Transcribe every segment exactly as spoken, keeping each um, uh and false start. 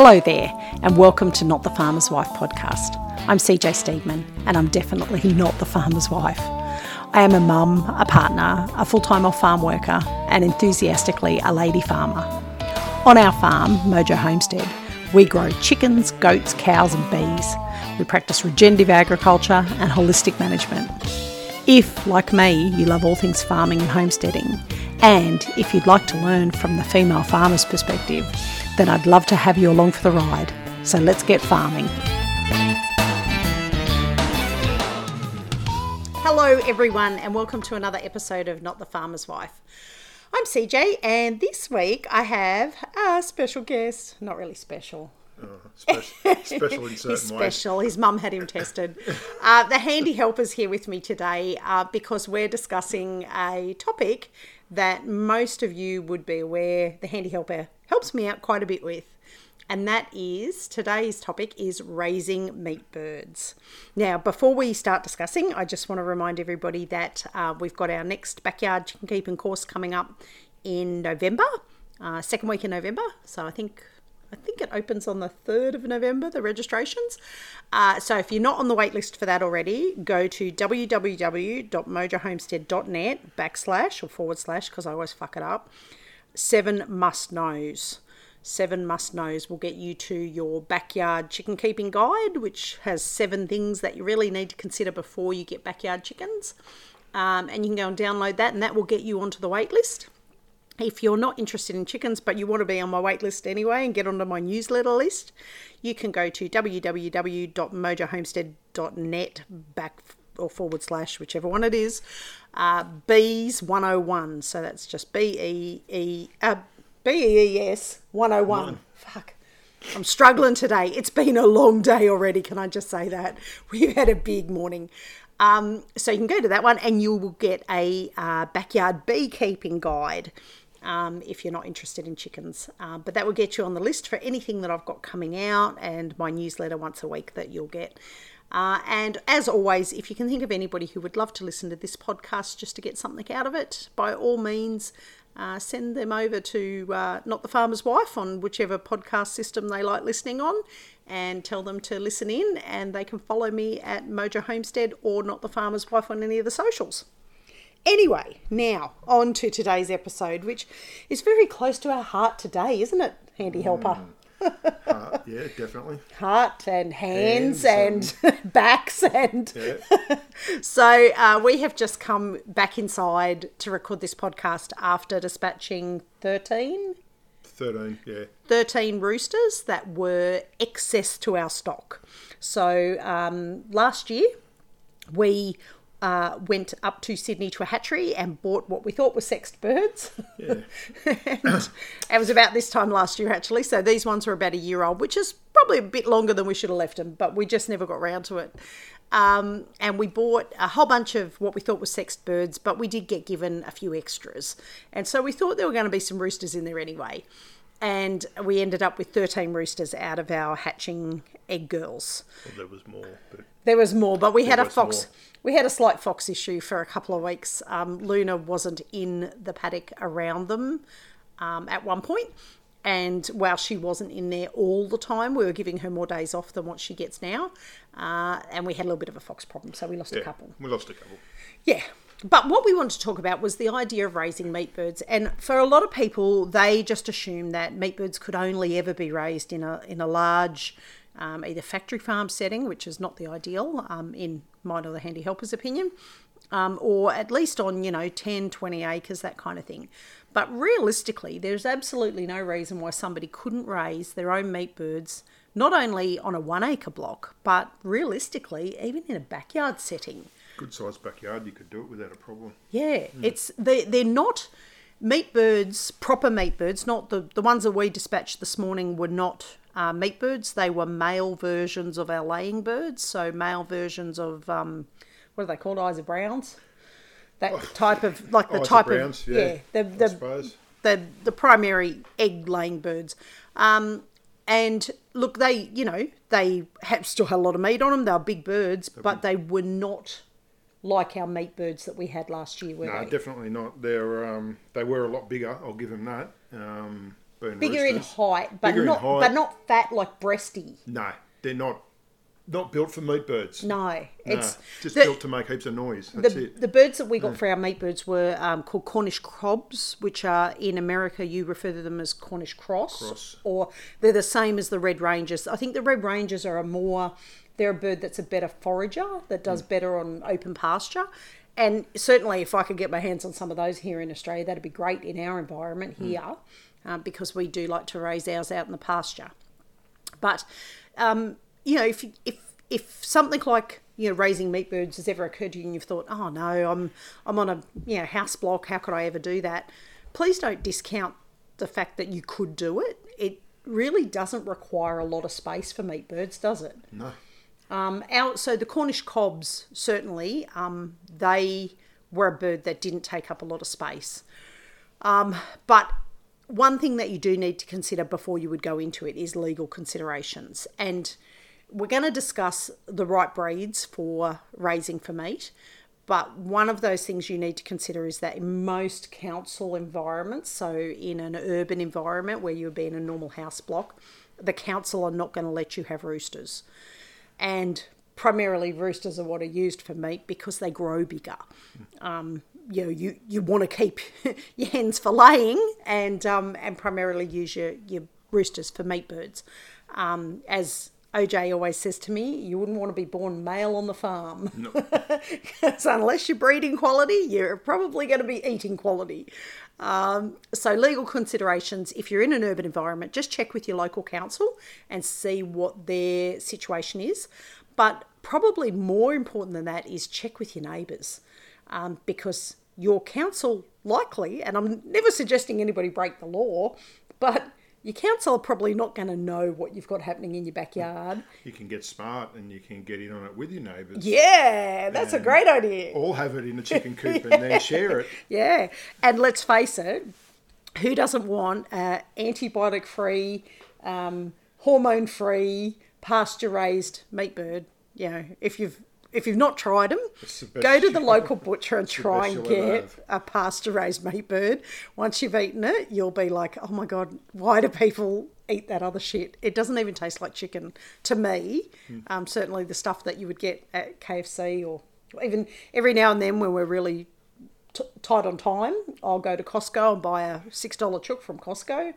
Hello there, and welcome to Not the Farmer's Wife podcast. I'm C J Steedman, and I'm definitely not the farmer's wife. I am a mum, a partner, a full-time off-farm worker, and enthusiastically a lady farmer. On our farm, Mojo Homestead, we grow chickens, goats, cows, and bees. We practice regenerative agriculture and holistic management. If, like me, you love all things farming and homesteading, and if you'd like to learn from the female farmer's perspective, then I'd love to have you along for the ride. So let's get farming. Hello everyone, and welcome to another episode of Not the Farmer's Wife. I'm C J, and this week I have a special guest. Not really special. Uh, special, special in certain He's special. Ways. His mum had him tested. Uh, the Handy Helper's here with me today uh, because we're discussing a topic that most of you would be aware the Handy Helper helps me out quite a bit with. And that is, today's topic is raising meat birds. Now, before we start discussing, I just want to remind everybody that uh, we've got our next backyard chicken keeping course coming up in November, uh, second week in November. So I think I think it opens on the third of November, the registrations. Uh, so if you're not on the wait list for that already, go to www dot mojo homestead dot net backslash or forward slash, because I always fuck it up, seven must knows. Seven must knows will get you to your backyard chicken keeping guide, which has seven things that you really need to consider before you get backyard chickens. Um, and you can go and download that, and that will get you onto the wait list. If you're not interested in chickens, but you want to be on my wait list anyway and get onto my newsletter list, you can go to www dot mojo homestead dot net back or forward slash, whichever one it is, uh, bees one oh one. So that's just B E E, uh, B E E S one oh one. Nine. Fuck. I'm struggling today. It's been a long day already. Can I just say that? We've had a big morning. Um, so you can go to that one and you will get a uh, backyard beekeeping guide. Um, if you're not interested in chickens, uh, but that will get you on the list for anything that I've got coming out and my newsletter once a week that you'll get. Uh, and as always, if you can think of anybody who would love to listen to this podcast just to get something out of it, by all means, uh, send them over to uh, Not the Farmer's Wife on whichever podcast system they like listening on, and tell them to listen in, and they can follow me at Mojo Homestead or Not the Farmer's Wife on any of the socials. Anyway, now on to today's episode, which is very close to our heart today, isn't it, Handy Helper? Mm. Heart, yeah, definitely. Heart and hands, hands and, and backs and... Yeah. So uh, we have just come back inside to record this podcast after dispatching thirteen? thirteen, yeah. thirteen roosters that were excess to our stock. So um, last year we... Uh, went up to Sydney to a hatchery and bought what we thought were sexed birds. Yeah. And it was about this time last year, actually. So these ones were about a year old, which is probably a bit longer than we should have left them, but we just never got round to it. Um, and we bought a whole bunch of what we thought were sexed birds, but we did get given a few extras. And so we thought there were going to be some roosters in there anyway. And we ended up with thirteen roosters out of our hatching egg girls. Well, there was more. But there was more, but we had a fox. More. We had a slight fox issue for a couple of weeks. Um, Luna wasn't in the paddock around them um, at one point. And while she wasn't in there all the time, we were giving her more days off than what she gets now. Uh, and we had a little bit of a fox problem, so we lost yeah, a couple. We lost a couple. Yeah. But what we wanted to talk about was the idea of raising meat birds. And for a lot of people, they just assume that meat birds could only ever be raised in a in a large, um, either factory farm setting, which is not the ideal, um, in mine or the Handy Helper's opinion, um, or at least on, you know, ten, twenty acres, that kind of thing. But realistically, there's absolutely no reason why somebody couldn't raise their own meat birds, not only on a one acre block, but realistically, even in a backyard setting. Good sized backyard, you could do it without a problem. Yeah, mm. it's they, they're not meat birds, proper meat birds. Not the, the ones that we dispatched this morning were not uh, meat birds. They were male versions of our laying birds. So male versions of um, what are they called? Isa Browns. That oh, type of like the Isa type Browns, of yeah, yeah the, the, I suppose. the the primary egg laying birds. Um, And look, they you know they have still had a lot of meat on them. They were big birds, They're but big. they were not like our meat birds that we had last year, were no, they? No, definitely not. They're um, they were a lot bigger. I'll give them that. Um, Bern bigger roosters. in height, but bigger not height. but not fat like breasty. No, they're not not built for meat birds. No, it's no, just the, built to make heaps of noise. That's the, it. The birds that we got yeah. for our meat birds were um, called Cornish Cobs, which are in America you refer to them as Cornish Cross, Cross, or they're the same as the Red Rangers. I think the Red Rangers are a more they're a bird that's a better forager that does mm. better on open pasture. And certainly if I could get my hands on some of those here in Australia, that'd be great in our environment here mm. um, because we do like to raise ours out in the pasture. But, um, you know, if if if something like, you know, raising meat birds has ever occurred to you and you've thought, oh, no, I'm I'm on a, you know, house block, how could I ever do that? Please don't discount the fact that you could do it. It really doesn't require a lot of space for meat birds, does it? No. Um, our, so the Cornish Cobs, certainly, um, they were a bird that didn't take up a lot of space. Um, but one thing that you do need to consider before you would go into it is legal considerations. And we're going to discuss the right breeds for raising for meat. But one of those things you need to consider is that in most council environments, so in an urban environment where you would be in a normal house block, the council are not going to let you have roosters. And primarily roosters are what are used for meat because they grow bigger. Um, you know, you, you want to keep your hens for laying and um, and primarily use your, your roosters for meat birds. Um, as O J always says to me, you wouldn't want to be born male on the farm. No. Because unless you're breeding quality, you're probably going to be eating quality. Um, so legal considerations, if you're in an urban environment, just check with your local council and see what their situation is. But probably more important than that is check with your neighbours um, because your council likely, and I'm never suggesting anybody break the law, but your council are probably not going to know what you've got happening in your backyard. You can get smart and you can get in on it with your neighbours. Yeah, that's a great idea. All have it in a chicken coop yeah. and then share it. Yeah, and let's face it, who doesn't want uh, antibiotic-free, um, hormone-free, pasture-raised meat bird? You know, if you've if you've not tried them, the go to the local butcher and try and get a pasture-raised meat bird. Once you've eaten it, you'll be like, oh my God, why do people eat that other shit? It doesn't even taste like chicken to me. Hmm. Um, certainly the stuff that you would get at K F C or even every now and then when we're really t- tight on time, I'll go to Costco and buy a six dollar chook from Costco.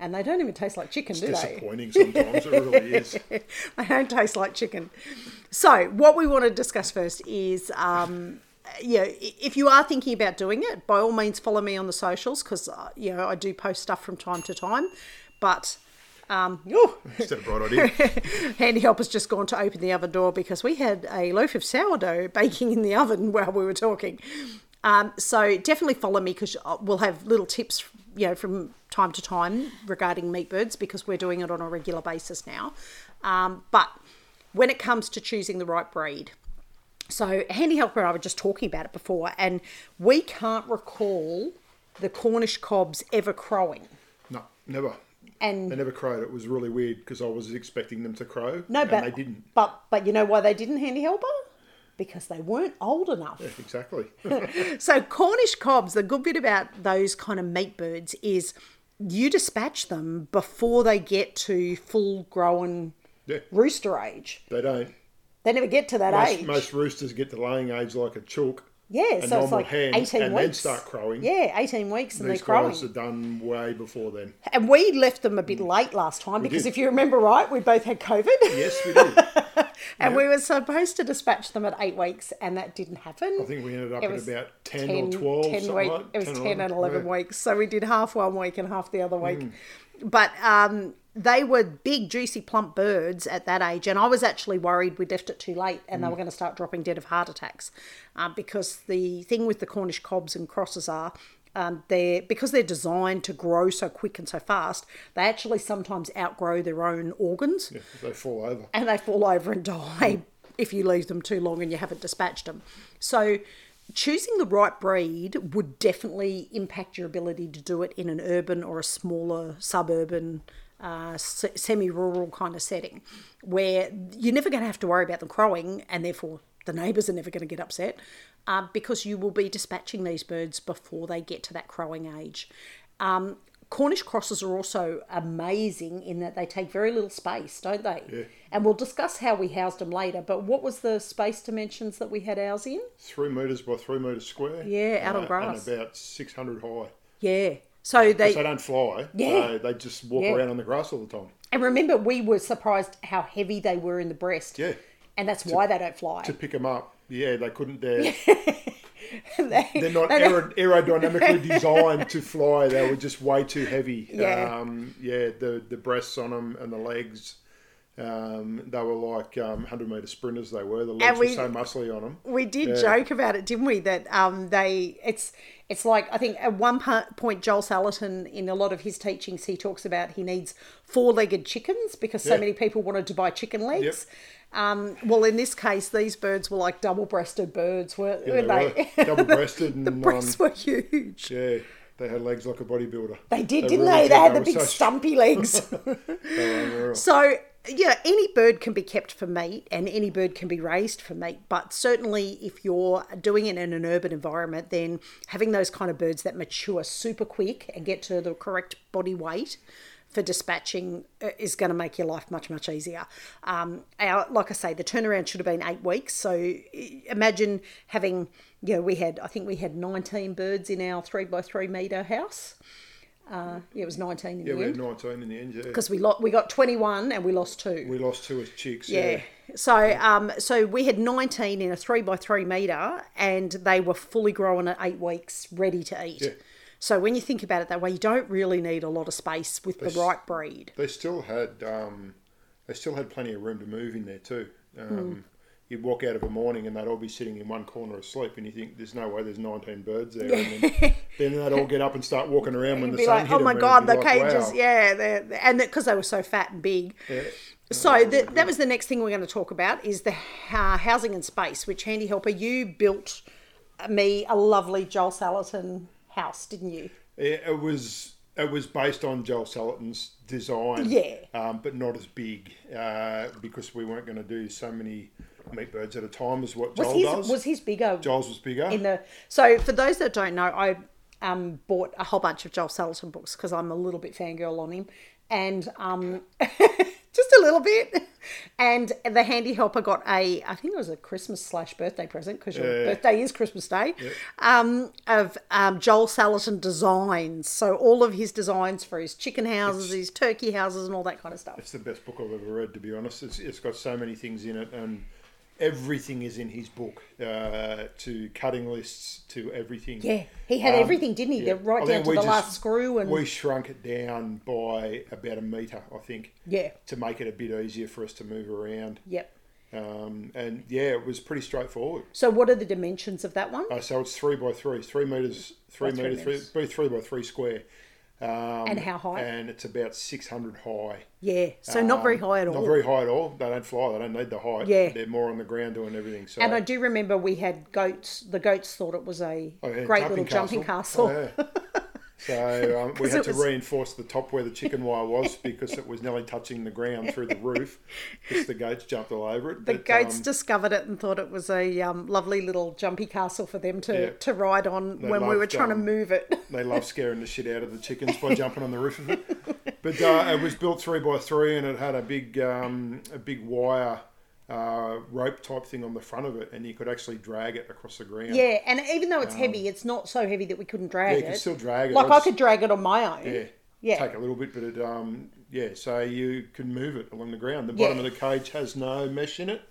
And they don't even taste like chicken, it's do they? It's disappointing sometimes, it really is. They don't taste like chicken. So what we want to discuss first is, um, you know, if you are thinking about doing it, by all means follow me on the socials because, uh, you know, I do post stuff from time to time. But... Um, oh. Is that a bright idea? Handy Helper's just gone to open the oven door because we had a loaf of sourdough baking in the oven while we were talking. Um, so definitely follow me because we'll have little tips, you know, from time to time regarding meat birds because we're doing it on a regular basis now. Um, but when it comes to choosing the right breed, so Handy Helper and I were just talking about it before, and we can't recall the Cornish Cobs ever crowing. No, never. And they never crowed. It was really weird because I was expecting them to crow. No, and but they didn't. But but you know why they didn't, Handy Helper? Because they weren't old enough. Yeah, exactly. So Cornish Cobs, the good bit about those kind of meat birds is you dispatch them before they get to full-grown yeah. rooster age. They don't. They never get to that most, age. Most roosters get to laying age like a chook. Yeah, so it's like hen, eighteen and weeks. And then start crowing. Yeah, eighteen weeks and these they're crowing. These crows are done way before then. And we left them a bit mm. late last time we because did. If you remember right, we both had COVID. Yes, we did. And yeah. we were supposed to dispatch them at eight weeks and that didn't happen. I think we ended up it at about ten, ten or twelve. ten week, like, it was ten, ten and eleven yeah. weeks. So we did half one week and half the other week. Mm. But um, they were big, juicy, plump birds at that age. And I was actually worried we left it too late and mm. they were going to start dropping dead of heart attacks. Um, because the thing with the Cornish Cobs and Crosses are um, they're because they're designed to grow so quick and so fast, they actually sometimes outgrow their own organs. Yeah, they fall over. And they fall over and die mm. if you leave them too long and you haven't dispatched them. So choosing the right breed would definitely impact your ability to do it in an urban or a smaller suburban uh, semi-rural kind of setting where you're never going to have to worry about them crowing and therefore the neighbours are never going to get upset uh, because you will be dispatching these birds before they get to that crowing age. Um, Cornish crosses are also amazing in that they take very little space, don't they? Yeah. And we'll discuss how we housed them later. But what was the space dimensions that we had ours in? Three metres by three metres square. Yeah, out uh, on grass. And about six hundred high. Yeah. So they... Because they don't fly. Yeah. They, they just walk yeah. around on the grass all the time. And remember, we were surprised how heavy they were in the breast. Yeah. And that's to, why they don't fly. To pick them up. Yeah, they couldn't dare... They, They're not they aer- aerodynamically designed to fly. They were just way too heavy. Yeah, um, yeah. The the breasts on them and the legs, um, they were like um, one hundred meter sprinters. They were the legs we, were so muscly on them. We did yeah. joke about it, didn't we? That um, they it's it's like I think at one point Joel Salatin in a lot of his teachings he talks about he needs four legged chickens because so yeah. many people wanted to buy chicken legs. Yep. Um, well, in this case, these birds were like double-breasted birds, weren't, yeah, weren't they? they? Double-breasted. And, the breasts um, were huge. Yeah, they had legs like a bodybuilder. They did, they didn't really they? Did. They had they the big such... stumpy legs. So, yeah, any bird can be kept for meat and any bird can be raised for meat. But certainly if you're doing it in an urban environment, then having those kind of birds that mature super quick and get to the correct body weight for dispatching is going to make your life much, much easier. Um, our, like I say, the turnaround should have been eight weeks. So imagine having, you know, we had, I think we had nineteen birds in our three by three metre house. Uh, yeah, it was nineteen in yeah, the end. Yeah, we had nineteen in the end, yeah. Because we, lo- we got twenty-one and we lost two. We lost two as chicks, yeah. yeah. So um, so we had nineteen in a three by three metre and they were fully grown at eight weeks, ready to eat. Yeah. So when you think about it that way, you don't really need a lot of space with they, the right breed. They still had um, they still had plenty of room to move in there too. Um, mm. You'd walk out of a morning and they'd all be sitting in one corner asleep and you think, there's no way there's nineteen birds there. And then, then they'd all get up and start walking around when the sun like, hit oh them. Oh my God, the like, cages, wow. yeah. And because they were so fat and big. Yeah. So the, that was the next thing we're going to talk about is the uh, housing and space, which Handy Helper, you built me a lovely Joel Salatin house, didn't you? Yeah, it was it was based on Joel Salatin's design, yeah, um, but not as big uh, because we weren't going to do so many meat birds at a time as what was Joel his, does. Was his bigger? Joel's was bigger. In the so for those that don't know, I um, bought a whole bunch of Joel Salatin books because I'm a little bit fangirl on him, and um, just a little bit. And the Handy Helper got a, I think it was a Christmas slash birthday present because your yeah. birthday is Christmas Day, yeah. um, of um, Joel Salatin designs. So all of his designs for his chicken houses, it's, his turkey houses and all that kind of stuff. It's the best book I've ever read, to be honest. It's, it's got so many things in it and everything is in his book, uh, to cutting lists, to everything. Yeah, he had um, everything, didn't he? Yeah. Right down to the just, last screw. And we shrunk it down by about a metre, I think. Yeah. To make it a bit easier for us to move around. Yep. Um, and yeah, it was pretty straightforward. So what are the dimensions of that one? Uh, so it's three by three, three metres, three metres, three, three, three by three square. Um, and how high? And it's about six hundred high. Yeah, so um, not very high at all. Not very high at all. They don't fly. They don't need the height. Yeah. They're more on the ground doing everything. So. And I do remember we had goats. The goats thought it was a oh, yeah, great little castle. jumping castle. Oh, yeah. So um, we had to was... reinforce the top where the chicken wire was because it was nearly touching the ground through the roof because the goats jumped all over it. The but, goats um, discovered it and thought it was a um, lovely little jumpy castle for them to, yeah, to ride on they when loved, we were trying um, to move it. They love scaring the shit out of the chickens by jumping on the roof of it. But uh, it was built three by three and it had a big, um, a big wire uh, rope type thing on the front of it and you could actually drag it across the ground. Yeah, and even though it's um, heavy, it's not so heavy that we couldn't drag it. Yeah, you could still drag it. Like I, I could drag it on my own. Yeah, yeah. Take a little bit, but it, um, yeah, so you can move it along the ground. The bottom yeah. of the cage has no mesh in it,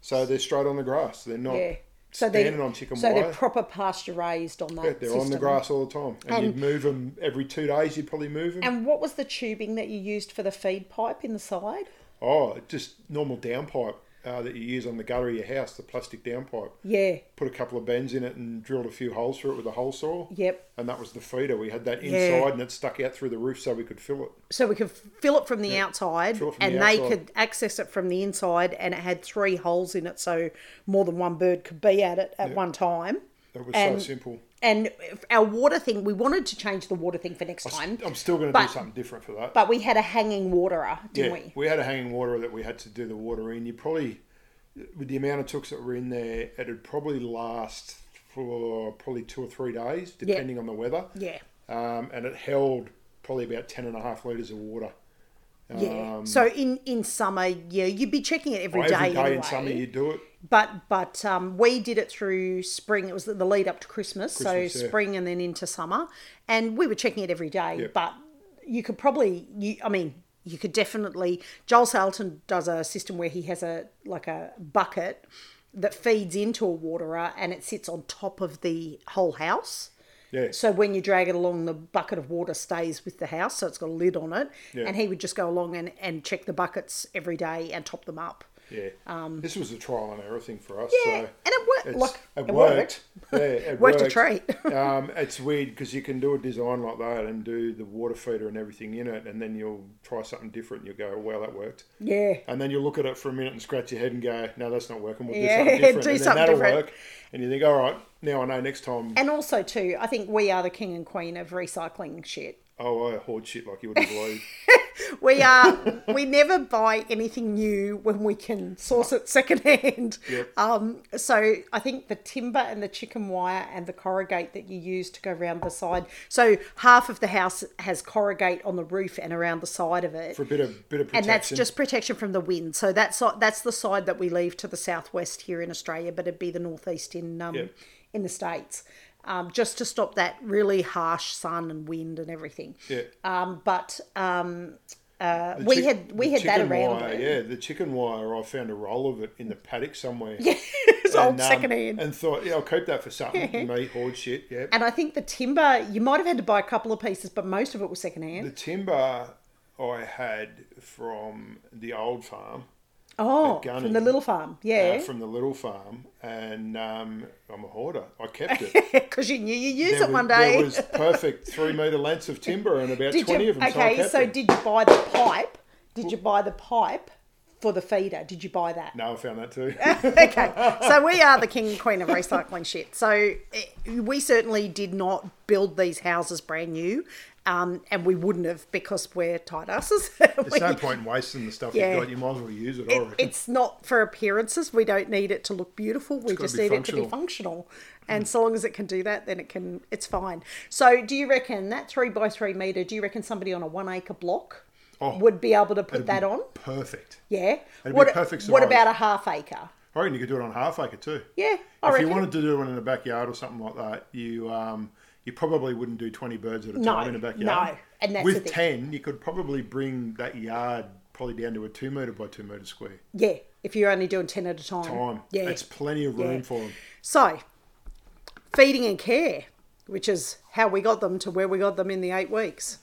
so they're straight on the grass. They're not... Yeah. So they're, on chicken so wire. they're proper pasture raised on that Yeah, they're system. on the grass all the time. And, and you'd move them every two days, you'd probably move them. And what was the tubing that you used for the feed pipe in the side? Oh, just normal downpipe uh, that you use on the gutter of your house, the plastic downpipe. Yeah. Put a couple of bends in it and drilled a few holes through it with a hole saw. Yep. And that was the feeder. We had that inside yeah. and it stuck out through the roof so we could fill it. So we could fill it from the yeah. outside from and the outside. They could access it from the inside and it had three holes in it so more than one bird could be at it at yeah. one time. That was and, so simple. And our water thing, we wanted to change the water thing for next time. I'm still going to but, do something different for that. But we had a hanging waterer, didn't yeah, we? we had a hanging waterer that we had to do the water in. You probably, with the amount of chooks that were in there, it would probably last for probably two or three days, depending yeah. on the weather. Yeah. Um, and it held probably about ten and a half litres of water. Yeah. Um, so in, in summer, yeah, you'd be checking it every day. Every day anyway. In summer you do it. But but um, we did it through spring. It was the, the lead up to Christmas, Christmas so yeah. spring and then into summer, and we were checking it every day. Yep. But you could probably, you, I mean, you could definitely. Joel Salatin does a system where he has a like a bucket that feeds into a waterer, and it sits on top of the whole house. Yeah. So when you drag it along, the bucket of water stays with the house, so it's got a lid on it. Yeah. And he would just go along and, and check the buckets every day and top them up. Yeah. Um, this was a trial and error thing for us. Yeah, so and it worked. Look, it, it worked. worked. Yeah, it worked. Worked a treat. um, it's weird because you can do a design like that and do the water feeder and everything in it, and then you'll try something different and you'll go, well, that worked. Yeah. And then you'll look at it for a minute and scratch your head and go, no, that's not working. We'll yeah, do something different. do and something that'll different. Work. And you think, all right, now I know next time. And also, too, I think we are the king and queen of recycling shit. Oh, I hoard shit like you wouldn't believe. we are. We never buy anything new when we can source it secondhand. Yep. Um, so I think the timber and the chicken wire and the corrugate that you use to go around the side. So half of the house has corrugate on the roof and around the side of it. For a bit of, bit of protection. And that's just protection from the wind. So that's, that's the side that we leave to the southwest here in Australia, but it'd be the northeast in um, yep. in the States. Um, just to stop that really harsh sun and wind and everything. Yeah. Um, but um, uh, we chick- had we had that around. Wire, yeah, the chicken wire. I found a roll of it in the paddock somewhere. Yeah, it's and, old secondhand. Um, and thought, yeah, I'll keep that for something. Yeah. Me hoard shit. Yeah. And I think the timber you might have had to buy a couple of pieces, but most of it was secondhand. The timber I had from the old farm. Oh, from the little farm, yeah. Uh, from the little farm, and um, I'm a hoarder. I kept it. Because you knew you use it one day. There was perfect three metre lengths of timber and about did twenty you, of them. Okay, so, I kept so it. Did you buy the pipe? Did well, you buy the pipe for the feeder? Did you buy that? No, I found that too. Okay, so we are the king and queen of recycling shit. So we certainly did not build these houses brand new. Um, and we wouldn't have because we're tight asses. There's we, no point in wasting the stuff yeah. you've got. You might as well use it, it I reckon. It's not for appearances. We don't need it to look beautiful. It's we just need functional. It to be functional. And mm. so long as it can do that, then it can. It's fine. So do you reckon that three by three metre, do you reckon somebody on a one acre block oh, would be able to put that on? Perfect. Yeah. It'd what, be perfect size. What about a half acre? I reckon you could do it on a half acre too. Yeah, I If reckon. You wanted to do one in the backyard or something like that, you... Um, You probably wouldn't do twenty birds at a time no, in a backyard. No, and that's with ten, you could probably bring that yard probably down to a two metre by two metre square. Yeah, if you're only doing ten at a time. Time. Yeah. That's plenty of room yeah. for them. So, feeding and care, which is how we got them to where we got them in the eight weeks.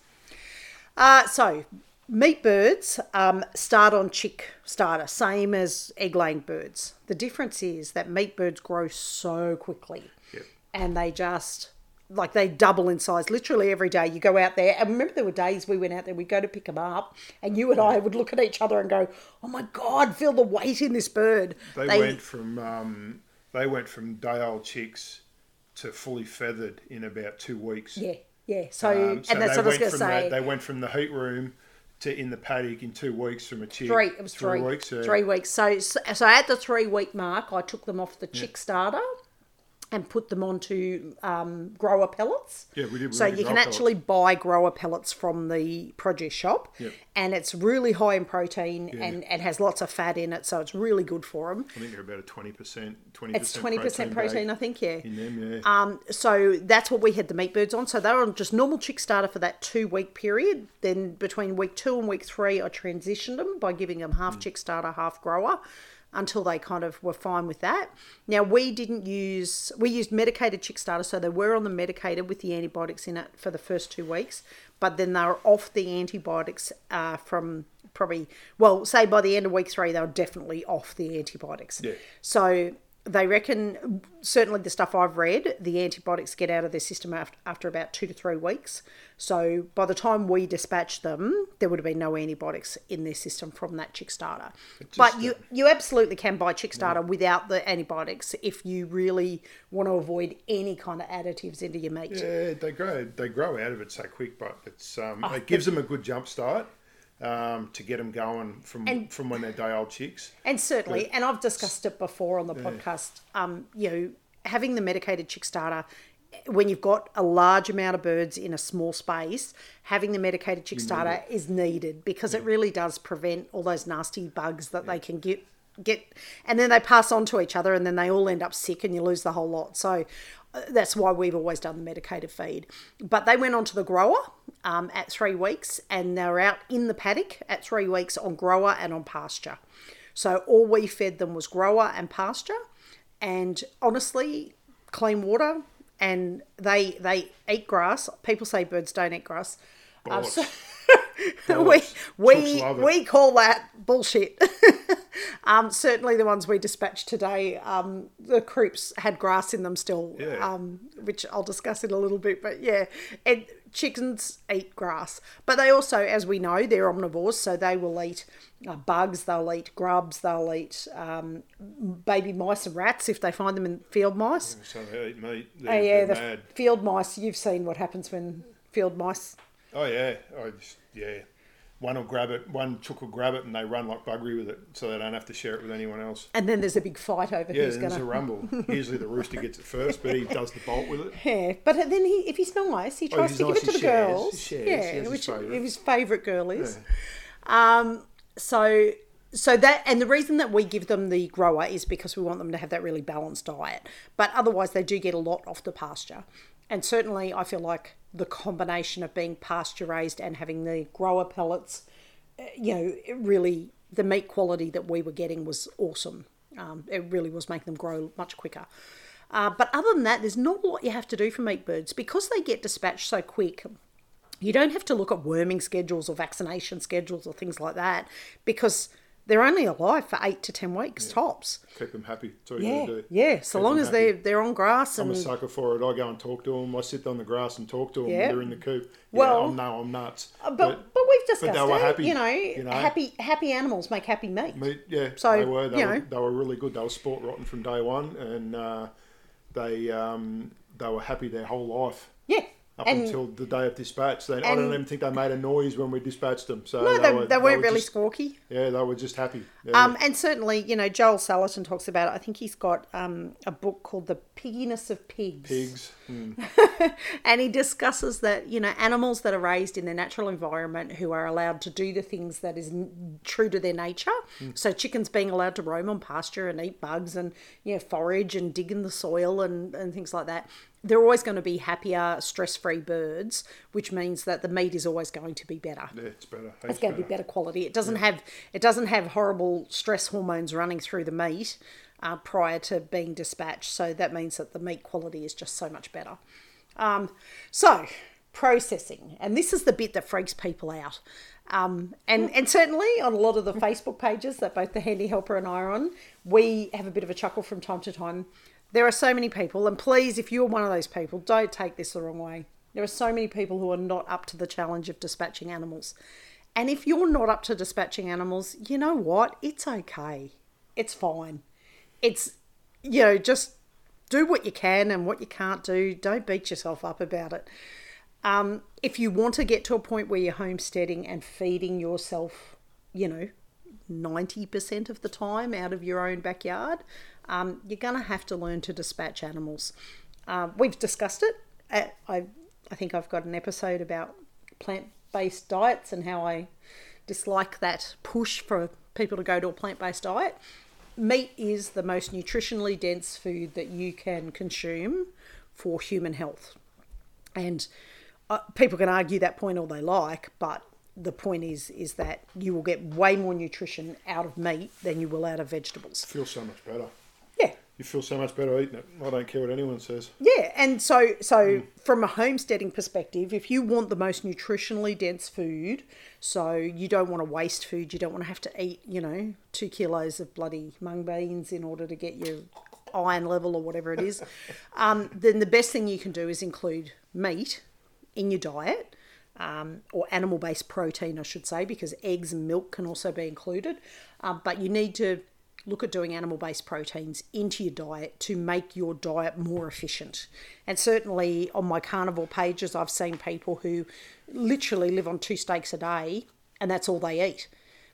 Uh, so, meat birds um, start on chick starter, same as egg-laying birds. The difference is that meat birds grow so quickly yep. and they just... Like they double in size literally every day. You go out there, and remember there were days we went out there, we'd go to pick them up, and you and I would look at each other and go, "Oh my God, feel the weight in this bird." They, they went from um, they went from day old chicks to fully feathered in about two weeks. Yeah, yeah. So, um, so and that's what I was going to say. The, they went from the heat room to in the paddock in two weeks from a chick. Three, it was three, three weeks. Uh, three weeks. So, so, so at the three week mark, I took them off the chick yeah. starter. And put them onto um, grower pellets. Yeah, we did. We so you can actually pellets. buy grower pellets from the produce shop. Yep. And it's really high in protein yeah. and, and has lots of fat in it. So it's really good for them. I think they're about a twenty percent, twenty percent It's twenty percent protein, protein I think, yeah. In them, yeah. Um, so that's what we had the meat birds on. So they were on just normal chick starter for that two-week period. Then between week two and week three, I transitioned them by giving them half mm. chick starter, half grower. Until they kind of were fine with that. Now, we didn't use... We used medicated chick starter, so they were on the medicated with the antibiotics in it for the first two weeks, but then they were off the antibiotics uh, from probably... Well, say by the end of week three, they were definitely off the antibiotics. Yeah. So they reckon, certainly the stuff I've read, the antibiotics get out of their system after, after about two to three weeks. So by the time we dispatched them, there would have been no antibiotics in their system from that chick starter. Just, but you, you absolutely can buy chick starter yeah. without the antibiotics if you really want to avoid any kind of additives into your meat. Yeah, they grow they grow out of it so quick, but it's um, oh, it gives them a good jump start. Um, to get them going from, and, from when they're day old chicks. And certainly, but, and I've discussed it before on the yeah. podcast, um, you know, having the medicated chick starter when you've got a large amount of birds in a small space, having the medicated chick starter is needed because yeah. it really does prevent all those nasty bugs that yeah. they can get, get, and then they pass on to each other and then they all end up sick and you lose the whole lot. So that's why we've always done the medicated feed. But they went on to the grower um, at three weeks and they're out in the paddock at three weeks on grower and on pasture. So all we fed them was grower and pasture and honestly, clean water, and they they eat grass. People say birds don't eat grass. Um, so we we we call that bullshit. um, certainly the ones we dispatched today, um, the croups had grass in them still, yeah. um, which I'll discuss in a little bit. But yeah, and chickens eat grass. But they also, as we know, they're omnivores, so they will eat uh, bugs, they'll eat grubs, they'll eat um, baby mice and rats if they find them in field mice. So they eat meat. They're, oh, yeah, the mad. Field mice, you've seen what happens when field mice... Oh yeah, I just, yeah. One will grab it, one chook will grab it, and they run like buggery with it, so they don't have to share it with anyone else. And then there's a big fight over yeah, who's going to. Yeah, there's a rumble. Usually the rooster gets it first, but he does the bolt with it. Yeah, but then he, if he's nice, he tries oh, to nice, give it to the shares, girls. Shares, yeah, he which favourite. His favourite girl is. Yeah. Um, so, so that and the reason that we give them the grower is because we want them to have that really balanced diet. But otherwise, they do get a lot off the pasture, and certainly I feel like. The combination of being pasture raised and having the grower pellets, you know, it really the meat quality that we were getting was awesome. Um, it really was making them grow much quicker. Uh, but other than that, there's not a lot you have to do for meat birds because they get dispatched so quick. You don't have to look at worming schedules or vaccination schedules or things like that because they're only alive for eight to ten weeks yeah. tops. Keep them happy. That's all you yeah. do. Yeah, so Keep long as they're, they're on grass. And... I'm a sucker for it. I go and talk to them. I sit on the grass and talk to them. Yeah. They're in the coop. Well, yeah, I know I'm nuts. But but, but we've discussed but they were happy, it. You know, you know, happy happy animals make happy meat. Meat, yeah. So, they were. They, you were, know. They were really good. They were sport rotten from day one. And uh, they um, they were happy their whole life. Yeah. Up and, until the day of dispatch. They, and, I don't even think they made a noise when we dispatched them. So no, they, they, were, they weren't they were really just, squawky. Yeah, they were just happy. Yeah. Um, and certainly, you know, Joel Salatin talks about it. I think he's got um, a book called The Pigginess of Pigs. Pigs. Mm. And he discusses that, you know, animals that are raised in their natural environment who are allowed to do the things that is true to their nature. Mm. So chickens being allowed to roam on pasture and eat bugs and, you know, forage and dig in the soil and, and things like that. They're always going to be happier, stress-free birds, which means that the meat is always going to be better. Yeah, it's better. It's, it's going better. to be better quality. It doesn't yeah. have it doesn't have horrible stress hormones running through the meat uh, prior to being dispatched. So that means that the meat quality is just so much better. Um, so processing, and this is the bit that freaks people out. Um, and, and certainly on a lot of the Facebook pages that both the Handy Helper and I are on, we have a bit of a chuckle from time to time. There are so many people, and please, if you're one of those people, don't take this the wrong way. There are so many people who are not up to the challenge of dispatching animals. And if you're not up to dispatching animals, you know what? It's okay. It's fine. It's, you know, just do what you can and what you can't do. Don't beat yourself up about it. Um, if you want to get to a point where you're homesteading and feeding yourself, you know, ninety percent of the time out of your own backyard, um, you're going to have to learn to dispatch animals. Um, we've discussed it. I I think I've got an episode about plant-based diets and how I dislike that push for people to go to a plant-based diet. Meat is the most nutritionally dense food that you can consume for human health. And uh, people can argue that point all they like, but the point is is that you will get way more nutrition out of meat than you will out of vegetables. You feel so much better. Yeah. You feel so much better eating it. I don't care what anyone says. Yeah, and so so mm. from a homesteading perspective, if you want the most nutritionally dense food, so you don't want to waste food, you don't want to have to eat, you know, two kilos of bloody mung beans in order to get your iron level or whatever it is, um, then the best thing you can do is include meat in your diet. Um, or animal-based protein, I should say, because eggs and milk can also be included. Um, but you need to look at doing animal-based proteins into your diet to make your diet more efficient. And certainly on my carnivore pages, I've seen people who literally live on two steaks a day and that's all they eat,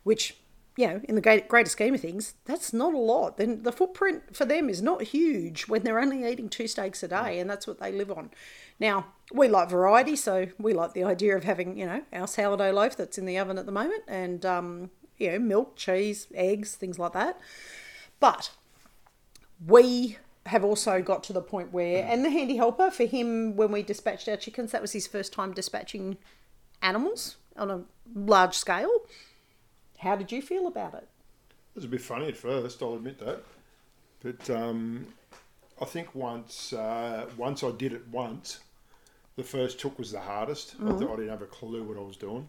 which, you know, in the greater scheme of things, that's not a lot. Then the footprint for them is not huge when they're only eating two steaks a day, and that's what they live on. Now, we like variety, so we like the idea of having, you know, our sourdough loaf that's in the oven at the moment, and, um, you know, milk, cheese, eggs, things like that. But we have also got to the point where, and the handy helper, for him, when we dispatched our chickens, that was his first time dispatching animals on a large scale. How did you feel about it? It was a bit funny at first, I'll admit that. But um, I think once uh, once I did it once, the first chook was the hardest. Mm-hmm. I thought I didn't have a clue what I was doing.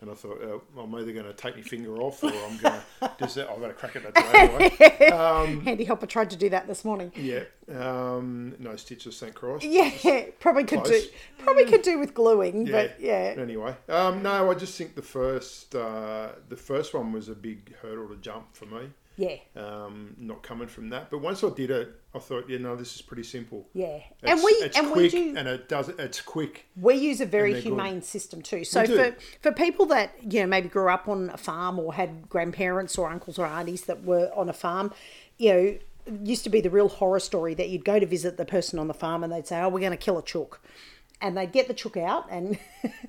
And I thought, uh, I'm either going to take my finger off or I'm going to just, I've got a crack at that today. um, Handy Helper tried to do that this morning. Yeah. Um, no stitches, thank Christ. Yeah, probably could Close. do Probably could do with gluing, yeah. but yeah. Anyway, um, no, I just think the first uh, the first one was a big hurdle to jump for me. Yeah. Um, not coming from that. But once I did it, I thought, yeah, no, this is pretty simple. Yeah. It's, and we it's and quick we do, and it does it's quick. We use a very humane good. system too. So for, for people that, you know, maybe grew up on a farm or had grandparents or uncles or aunties that were on a farm, you know, it used to be the real horror story that you'd go to visit the person on the farm and they'd say, oh, we're going to kill a chook. And they'd get the chook out and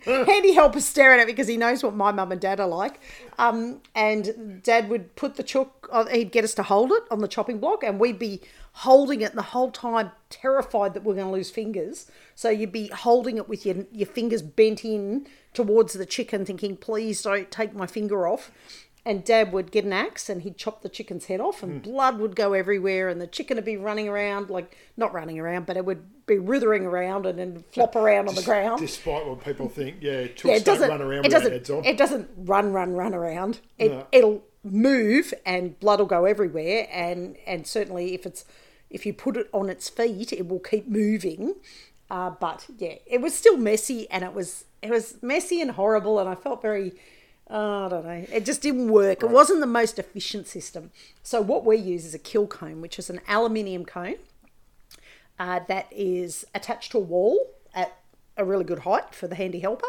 Handy Helper's staring at it because he knows what my mum and dad are like. Um, and Dad would put the chook, on, he'd get us to hold it on the chopping block and we'd be holding it the whole time, terrified that we're going to lose fingers. So you'd be holding it with your, your fingers bent in towards the chicken thinking, please don't take my finger off. And Dad would get an axe and he'd chop the chicken's head off and mm. blood would go everywhere and the chicken would be running around, like not running around, but it would be writhing around and then flop around Just, on the ground. Despite what people think, yeah, chooks yeah, don't run around with their heads on. It doesn't run, run, run around. It, no. It'll move and blood will go everywhere and, and certainly if it's if you put it on its feet, it will keep moving. Uh, but yeah, it was still messy and it was it was messy and horrible and I felt very... Oh, I don't know. It just didn't work. Right. It wasn't the most efficient system. So what we use is a kill cone, which is an aluminium cone uh, that is attached to a wall at a really good height for the handy helper.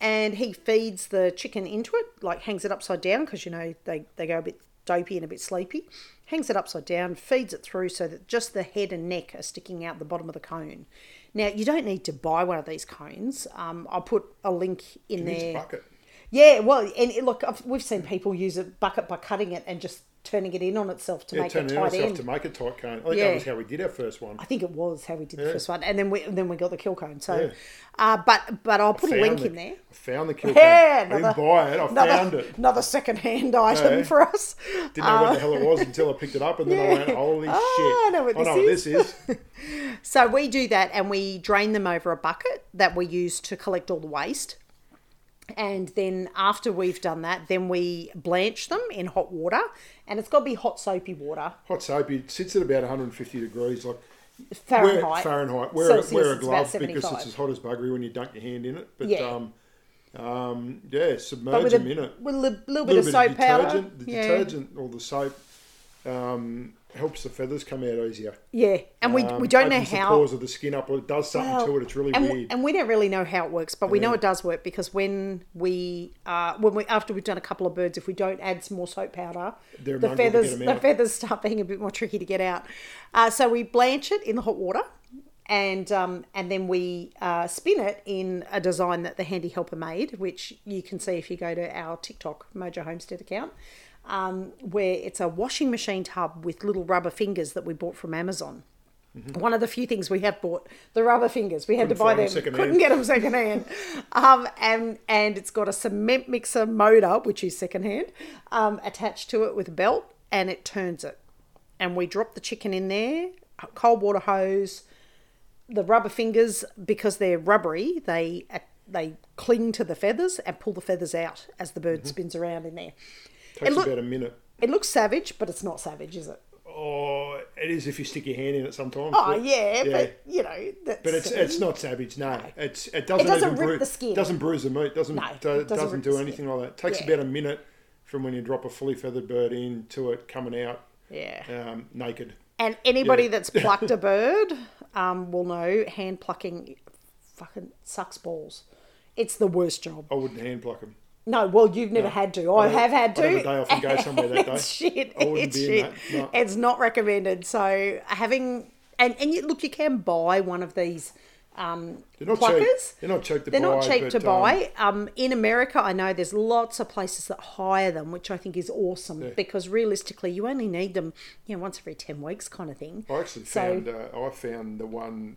And he feeds the chicken into it, like hangs it upside down because, you know, they, they go a bit dopey and a bit sleepy. Hangs it upside down, feeds it through so that just the head and neck are sticking out the bottom of the cone. Now, you don't need to buy one of these cones. Um, I'll put a link in there. You need a bucket. Yeah, well, and it, look, I've, we've seen people use a bucket by cutting it and just turning it in on itself to yeah, make it tight end. Yeah, turning it on itself to make a tight cone. I think yeah. that was how we did our first one. I think it was how we did yeah. the first one, and then we then we got the kill cone. So, yeah. uh, but but I'll put a link the, in there. I found the kill yeah, cone. Another, I didn't buy it. I another, found it. Another second-hand item yeah. for us. Didn't know uh, what the hell it was until I picked it up, and then yeah. I went, "Holy oh, shit! I know what I this know is." What this is. So we do that, and we drain them over a bucket that we use to collect all the waste. And then after we've done that, then we blanch them in hot water. And it's got to be hot, soapy water. Hot, soapy. It sits at about one hundred fifty degrees. like Fahrenheit. Wear, Fahrenheit. Wear, Celsius, wear a glove because it's as hot as buggery when you dunk your hand in it. But, yeah. um, um, yeah, submerge them a, in it. With a little, little bit little of soap bit of powder. The yeah. detergent or the soap um, helps the feathers come out easier. Yeah. And we, um, we don't know how. The pores of the skin up, or it does something well, to it. It's really and weird. We, and we don't really know how it works, but yeah. we know it does work because when we, uh, when we after we've done a couple of birds, if we don't add some more soap powder, They're the feathers the feathers start being a bit more tricky to get out. Uh, so we blanch it in the hot water, and um, and then we uh, spin it in a design that the Handy Helper made, which you can see if you go to our TikTok Mojo Homestead account. Um, where it's a washing machine tub with little rubber fingers that we bought from Amazon. Mm-hmm. One of the few things we have bought, the rubber fingers. We had couldn't to buy them. them couldn't hand. get them secondhand. um, and and it's got a cement mixer motor, which is secondhand, um, attached to it with a belt, and it turns it. And we drop the chicken in there, cold water hose. The rubber fingers, because they're rubbery, they they cling to the feathers and pull the feathers out as the bird mm-hmm. spins around in there. Takes it takes about a minute. It looks savage, but it's not savage, is it? Oh, it is if you stick your hand in it sometimes. Oh, but, yeah, yeah, but, you know. That's but it's it's not savage, no. no. It's It doesn't, it doesn't even rip bru- the skin. It doesn't bruise the meat. Doesn't, no, it doesn't, doesn't do anything skin. like that. It takes yeah. about a minute from when you drop a fully feathered bird in to it coming out yeah. um, naked. And anybody yeah. that's plucked a bird um, will know hand plucking fucking sucks balls. It's the worst job. I wouldn't hand pluck them. No, well, you've never no. had to. I, I have had to. I have a day off and go somewhere that day. It's shit. I wouldn't it's be shit. In that. No. It's not recommended. So having and and you, look, you can buy one of these. Um, They're not pluckers. Cheap. They're not cheap to They're buy. They're not cheap but, to buy. Um, um, in America, I know there's lots of places that hire them, which I think is awesome yeah. because realistically, you only need them, you know, once every ten weeks, kind of thing. I actually so, found uh, I found the one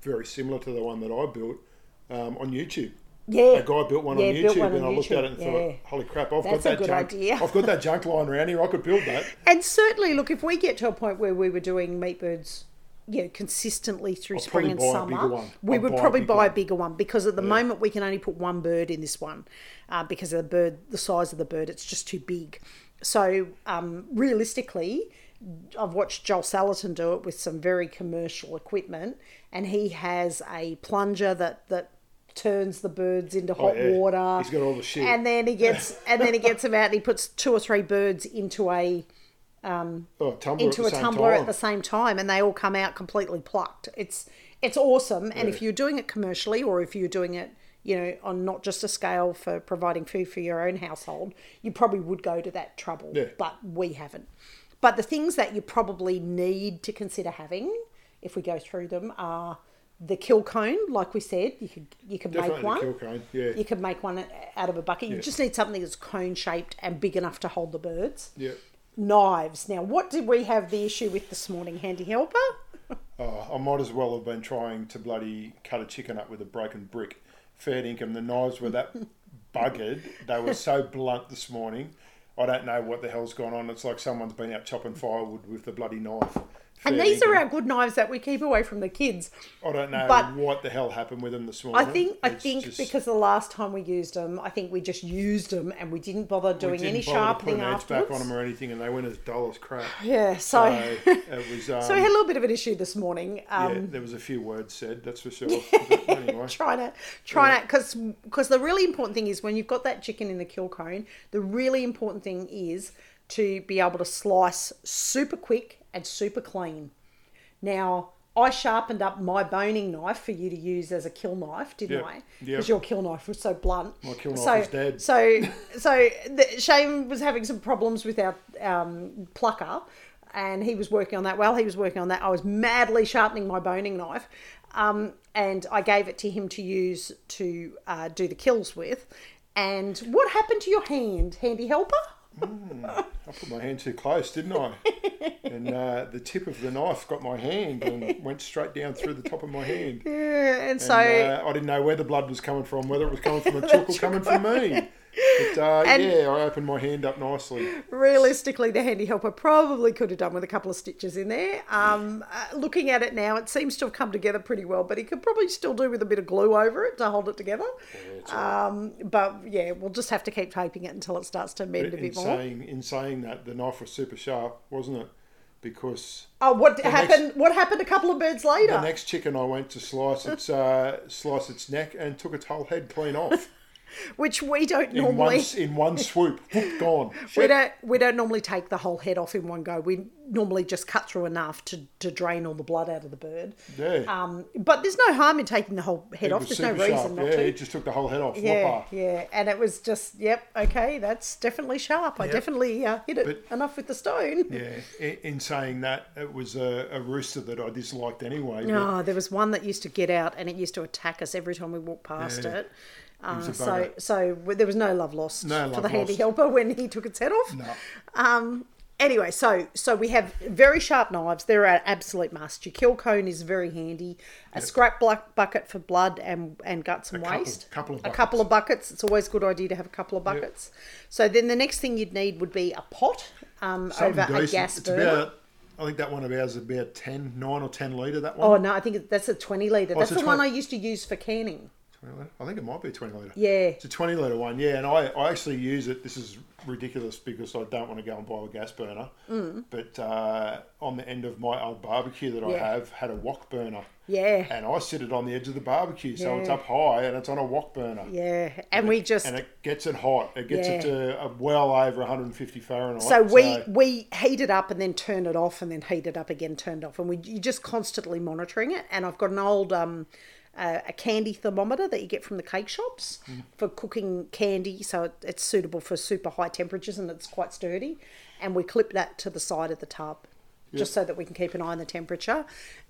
very similar to the one that I built um, on YouTube. Yeah, a guy built one yeah, on YouTube, one on and I looked YouTube. at it and yeah. thought, "Holy crap! I've That's got that a good junk. Idea. I've got that junk lying around here. I could build that." And certainly, look, if we get to a point where we were doing meat birds, you know, consistently through I'll spring and summer, we I'll would buy probably a buy a bigger one, one because at the yeah. moment we can only put one bird in this one uh, because of the bird, the size of the bird, it's just too big. So um, realistically, I've watched Joel Salatin do it with some very commercial equipment, and he has a plunger that that. turns the birds into hot oh, yeah. water. He's got all the shit. And then he gets and then he gets them out and he puts two or three birds into a um oh, a tumbler, into at, the a tumbler at the same time and they all come out completely plucked. It's it's awesome. And yeah. if you're doing it commercially or if you're doing it, you know, on not just a scale for providing food for your own household, you probably would go to that trouble. Yeah. But we haven't. But the things that you probably need to consider having, if we go through them, are the kill cone, like we said, you could you could Definitely make one. Kill cone, yeah. You could make one out of a bucket. You yeah. just need something that's cone shaped and big enough to hold the birds. Yeah. Knives. Now, what did we have the issue with this morning, Handy Helper? oh, I might as well have been trying to bloody cut a chicken up with a broken brick. Fair dinkum. The knives were that buggered. They were so blunt this morning. I don't know what the hell's gone on. It's like someone's been out chopping firewood with the bloody knife. Fair and these income. are our good knives that we keep away from the kids. I don't know but what the hell happened with them this morning. I think it's I think just, because the last time we used them, I think we just used them and we didn't bother doing we didn't any bother sharpening putting afterwards. Edge back on them or anything, and they went as dull as crap. Yeah, so so, it was, um, so we had a little bit of an issue this morning. Um, yeah, there was a few words said, that's for sure. Yeah, anyway, trying to trying yeah. because because the really important thing is when you've got that chicken in the kill cone, the really important thing is to be able to slice super quick and super clean. Now, I sharpened up my boning knife for you to use as a kill knife, didn't yep. I? Because yep. your kill knife was so blunt. My kill knife so, was dead. So, so the, Shane was having some problems with our um, plucker, and he was working on that. Well, he was working on that. I was madly sharpening my boning knife, um, and I gave it to him to use to uh, do the kills with. And what happened to your hand, Handy Helper? Mm, I put my hand too close, didn't I? And uh, the tip of the knife got my hand and went straight down through the top of my hand. Yeah, and, and so... Uh, I didn't know where the blood was coming from, whether it was coming from a chook or coming from me. But uh, yeah, I opened my hand up nicely. Realistically, the Handy Helper probably could have done with a couple of stitches in there. Um, uh, looking at it now, it seems to have come together pretty well, but he could probably still do with a bit of glue over it to hold it together. Yeah, um, right. But yeah, we'll just have to keep taping it until it starts to mend but a bit more. Saying, in saying that, the knife was super sharp, wasn't it? Because oh, what happened? Next, what happened a couple of birds later? The next chicken I went to slice its uh, slice its neck and took its whole head clean off. Which we don't in normally one, in one swoop, whoop, gone. Shit. We don't we don't normally take the whole head off in one go. We normally just cut through enough to, to drain all the blood out of the bird. Yeah. Um. But there's no harm in taking the whole head it off. There's no reason sharp. not yeah, to. Yeah. It just took the whole head off. Yeah. Whopper. Yeah. And it was just yep. Okay. That's definitely sharp. Yep. I definitely uh, hit it but, enough with the stone. Yeah. In, in saying that, it was a, a rooster that I disliked anyway. No, oh, there was one that used to get out and it used to attack us every time we walked past yeah. it. Uh, so so there was no love lost no love for the Handy Helper when he took its head off. No. Um, anyway, so so we have very sharp knives. They're an absolute must. Your kill cone is very handy. A yep. scrap bucket for blood and, and guts and a waste. Couple, couple of buckets. A couple of buckets. It's always a good idea to have a couple of buckets. Yep. So then the next thing you'd need would be a pot um, over decent. a gas it's burner. About, I think that one of ours is about ten, nine or ten litre, that one. Oh, no, I think that's a twenty litre. Oh, that's the twenty one I used to use for canning. I think it might be a twenty litre. Yeah. It's a twenty litre one, yeah. And I, I actually use it. This is ridiculous because I don't want to go and buy a gas burner. Mm. But uh, on the end of my old barbecue that I yeah. have, had a wok burner. Yeah. And I sit it on the edge of the barbecue. So yeah. it's up high and it's on a wok burner. Yeah. And, and we it, just... And it gets it hot. It gets yeah. it to uh, well over one hundred fifty Fahrenheit. So we, so we heat it up and then turn it off and then heat it up again, turned off. And we you're just constantly monitoring it. And I've got an old... um. uh, a candy thermometer that you get from the cake shops mm. for cooking candy. So it, it's suitable for super high temperatures and it's quite sturdy. And we clip that to the side of the tub. Yep. Just so that we can keep an eye on the temperature.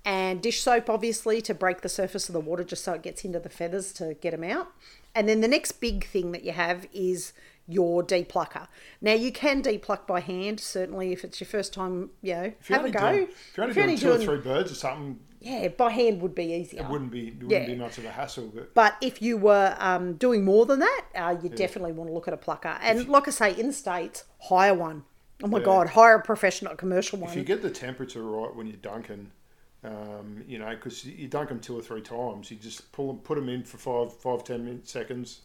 And dish soap, obviously, to break the surface of the water just so it gets into the feathers to get them out. And then the next big thing that you have is your deplucker. Now, you can depluck by hand, certainly, if it's your first time, you know, have a go. Doing, if you're only if you're doing, doing two or three birds or something. Yeah, by hand would be easier. It wouldn't be, it wouldn't yeah. be much of a hassle. But, but if you were um, doing more than that, uh, you yeah. definitely want to look at a plucker. And you, like I say, in the States, hire one. Oh my yeah. God, hire a professional, a commercial one. If you get the temperature right when you're dunking, um, you know, because you dunk them two or three times, you just pull them, put them in for five, five, ten minutes, seconds,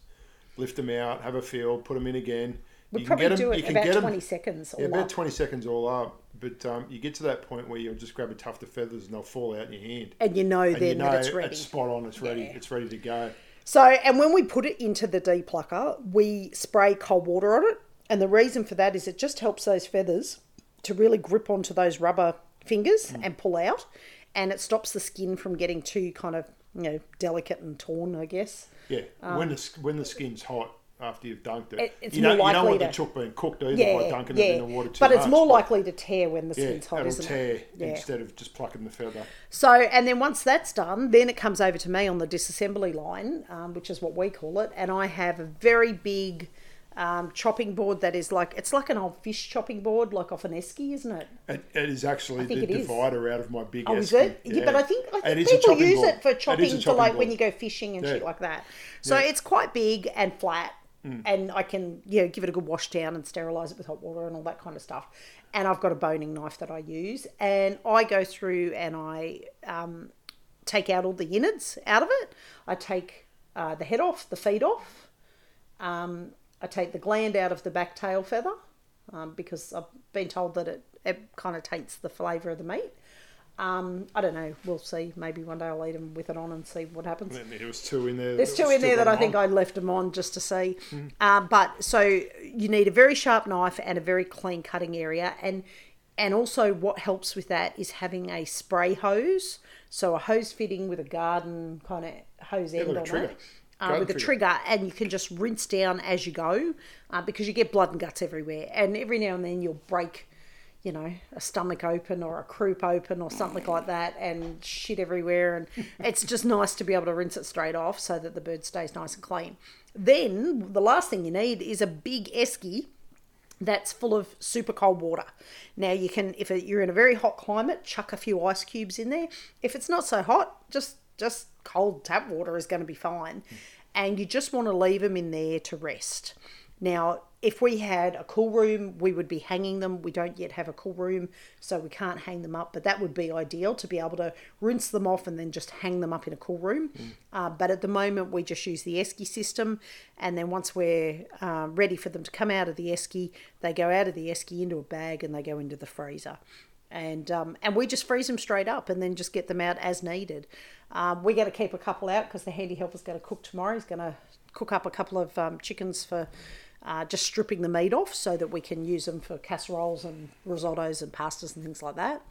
lift them out, have a feel, put them in again. We we'll probably can get do them, it you about can get twenty them, seconds all yeah, up. Yeah, about twenty seconds all up. But um, you get to that point where you'll just grab a tuft of feathers and they'll fall out in your hand. And you know and then you know that it's ready. It's spot on, it's ready, yeah. it's ready to go. So, and when we put it into the deplucker, we spray cold water on it. And the reason for that is it just helps those feathers to really grip onto those rubber fingers mm. and pull out. And it stops the skin from getting too kind of, you know, delicate and torn, I guess. Yeah. Um, when the when the skin's hot after you've dunked it, it it's you, more know, likely you don't want to, the chook being cooked either yeah, by dunking yeah. it in the water too But much, it's more but likely to tear when the skin's yeah, hot, isn't tear it? It'll tear instead yeah. of just plucking the feather. So, and then once that's done, then it comes over to me on the disassembly line, um, which is what we call it. And I have a very big... Um, chopping board that is like it's like an old fish chopping board, like off an esky, isn't it? It, it is actually the divider is. out of my big oh, esky. Is it? Yeah. Yeah, but I think, I think people use board. it for chopping, it chopping for like board. when you go fishing and yeah. shit like that. So yeah. it's quite big and flat, mm. and I can you know give it a good wash down and sterilise it with hot water and all that kind of stuff. And I've got a boning knife that I use, and I go through and I um, take out all the innards out of it. I take uh, the head off, the feet off. Um, I take the gland out of the back tail feather um, because I've been told that it, it kind of taints the flavour of the meat. Um, I don't know. We'll see. Maybe one day I'll eat them with it on and see what happens. And there was two in there. There's two in there that I think I left them on just to see. Mm. Um, but so you need a very sharp knife and a very clean cutting area. And, and also what helps with that is having a spray hose. So a hose fitting with a garden kind of hose end on it. Uh, with a trigger. trigger and you can just rinse down as you go uh, because you get blood and guts everywhere, and every now and then you'll break you know a stomach open or a croup open or something like that and shit everywhere, and it's just nice to be able to rinse it straight off so that the bird stays nice and clean. Then the last thing you need is a big esky that's full of super cold water. Now you can, if you're in a very hot climate, chuck a few ice cubes in there. If it's not so hot, just just cold tap water is going to be fine. And you just want to leave them in there to rest. Now, if we had a cool room, we would be hanging them. We don't yet have a cool room, so we can't hang them up, but that would be ideal to be able to rinse them off and then just hang them up in a cool room. Mm. Uh, but at the moment, we just use the esky system. And then once we're uh, ready for them to come out of the esky, they go out of the esky into a bag and they go into the freezer. And um, and we just freeze them straight up and then just get them out as needed. Um, we're going to keep a couple out because the handy helper's going to cook tomorrow. He's going to cook up a couple of um, chickens for uh, just stripping the meat off so that we can use them for casseroles and risottos and pastas and things like that.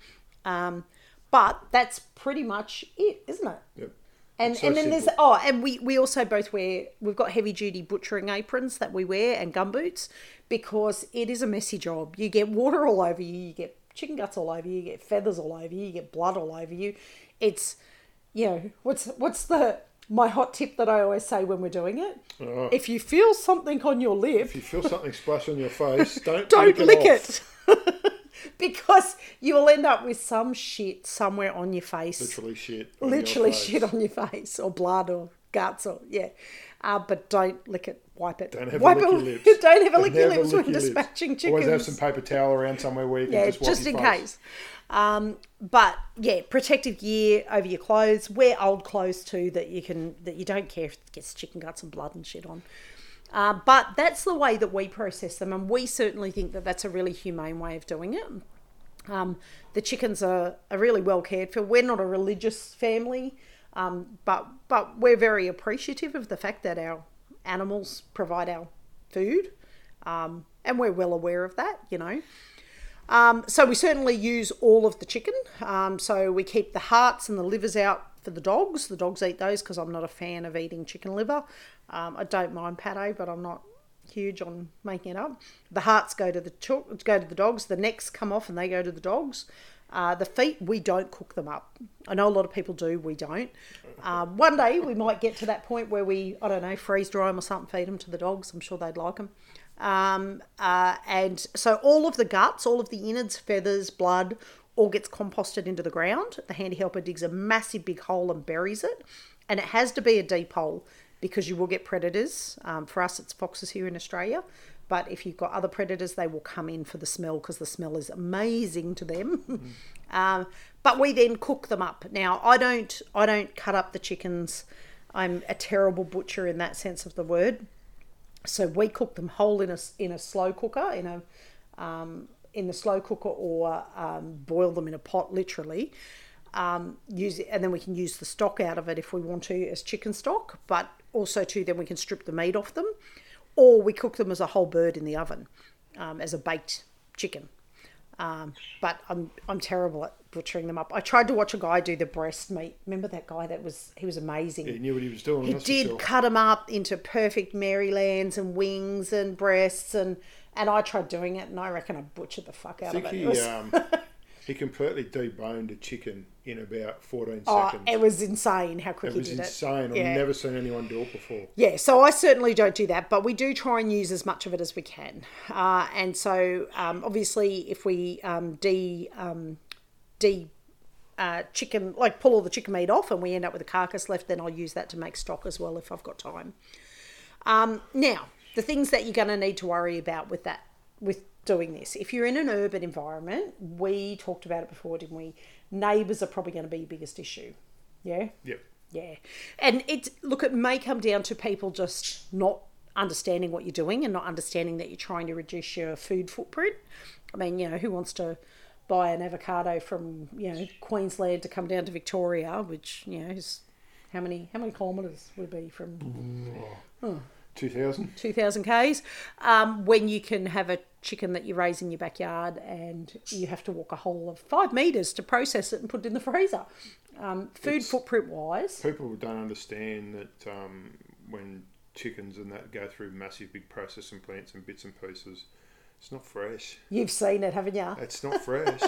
Um, but that's pretty much it, isn't it? Yep. And so and then simple. there's oh, and we, we also both wear we've got heavy duty butchering aprons that we wear and gumboots because it is a messy job. You get water all over you. You get chicken guts all over you, you get feathers all over you, you get blood all over you. It's, you know, what's what's the, my hot tip that I always say when we're doing it? Oh. If you feel something on your lip. If you feel something splash on your face, don't Don't lick it. it. Because you will end up with some shit somewhere on your face. Literally shit. Literally on shit on your face, or blood or guts or, yeah. Uh, but don't lick it. Wipe it. Don't ever lick your lips. Don't ever lick your lips when dispatching chickens. Always have some paper towel around somewhere where you can just wipe your face. Yeah, just in case. Um, but yeah, protective gear over your clothes. Wear old clothes too that you can that you don't care if it gets chicken guts and blood and shit on. Uh, but that's the way that we process them, and we certainly think that that's a really humane way of doing it. Um, the chickens are, are really well cared for. We're not a religious family, um, but but we're very appreciative of the fact that our animals provide our food, um, and we're well aware of that, you know. Um, so we certainly use all of the chicken. Um, so we keep the hearts and the livers out for the dogs. The dogs eat those because I'm not a fan of eating chicken liver. Um, I don't mind pate, but I'm not huge on making it up. The hearts go to the cho- go to the dogs. The necks come off and they go to the dogs. Uh, the feet, we don't cook them up. I know a lot of people do, we don't. Um, one day we might get to that point where we, I don't know, freeze dry them or something, feed them to the dogs. I'm sure they'd like them. Um, uh, and so all of the guts, all of the innards, feathers, blood, all gets composted into the ground. The Handy Helper digs a massive big hole and buries it. And it has to be a deep hole because you will get predators. Um, for us, it's foxes here in Australia. But if you've got other predators, they will come in for the smell because the smell is amazing to them. Mm. um, but we then cook them up. Now, I don't I don't cut up the chickens. I'm a terrible butcher in that sense of the word. So we cook them whole in a in a slow cooker, in a um, in the slow cooker, or um, boil them in a pot, literally. Um, use it, and then we can use the stock out of it if we want to as chicken stock. But also too, then we can strip the meat off them. Or we cook them as a whole bird in the oven, um, as a baked chicken. Um, but I'm I'm terrible at butchering them up. I tried to watch a guy do the breast meat. Remember that guy? That was he was amazing. He knew what he was doing. He did sure. cut them up into perfect Marylands and wings and breasts, and, and I tried doing it, and I reckon I butchered the fuck out I think of it. He, it was... um, he completely deboned a chicken in about fourteen oh, seconds. It was insane how quick it he did insane. It. It was insane. Yeah. I've never seen anyone do it before. Yeah, so I certainly don't do that, but we do try and use as much of it as we can. Uh, and so um, obviously if we um, de, um, de uh, chicken, like pull all the chicken meat off and we end up with a carcass left, then I'll use that to make stock as well if I've got time. Um, now, the things that you're going to need to worry about with that, with doing this. If you're in an urban environment, we talked about it before, didn't we? Neighbours are probably going to be your biggest issue. Yeah? Yep. Yeah. And it's, look, it may come down to people just not understanding what you're doing and not understanding that you're trying to reduce your food footprint. I mean, you know, who wants to buy an avocado from, you know, Queensland to come down to Victoria, which, you know, is how many how many kilometres would it be from... Oh. two thousand two thousand Ks, um, when you can have a chicken that you raise in your backyard and you have to walk a hole of five metres to process it and put it in the freezer. Um, food it's, footprint wise. People don't understand that um, when chickens and that go through massive big processing plants and bits and pieces, it's not fresh. You've seen it, haven't you? It's not fresh.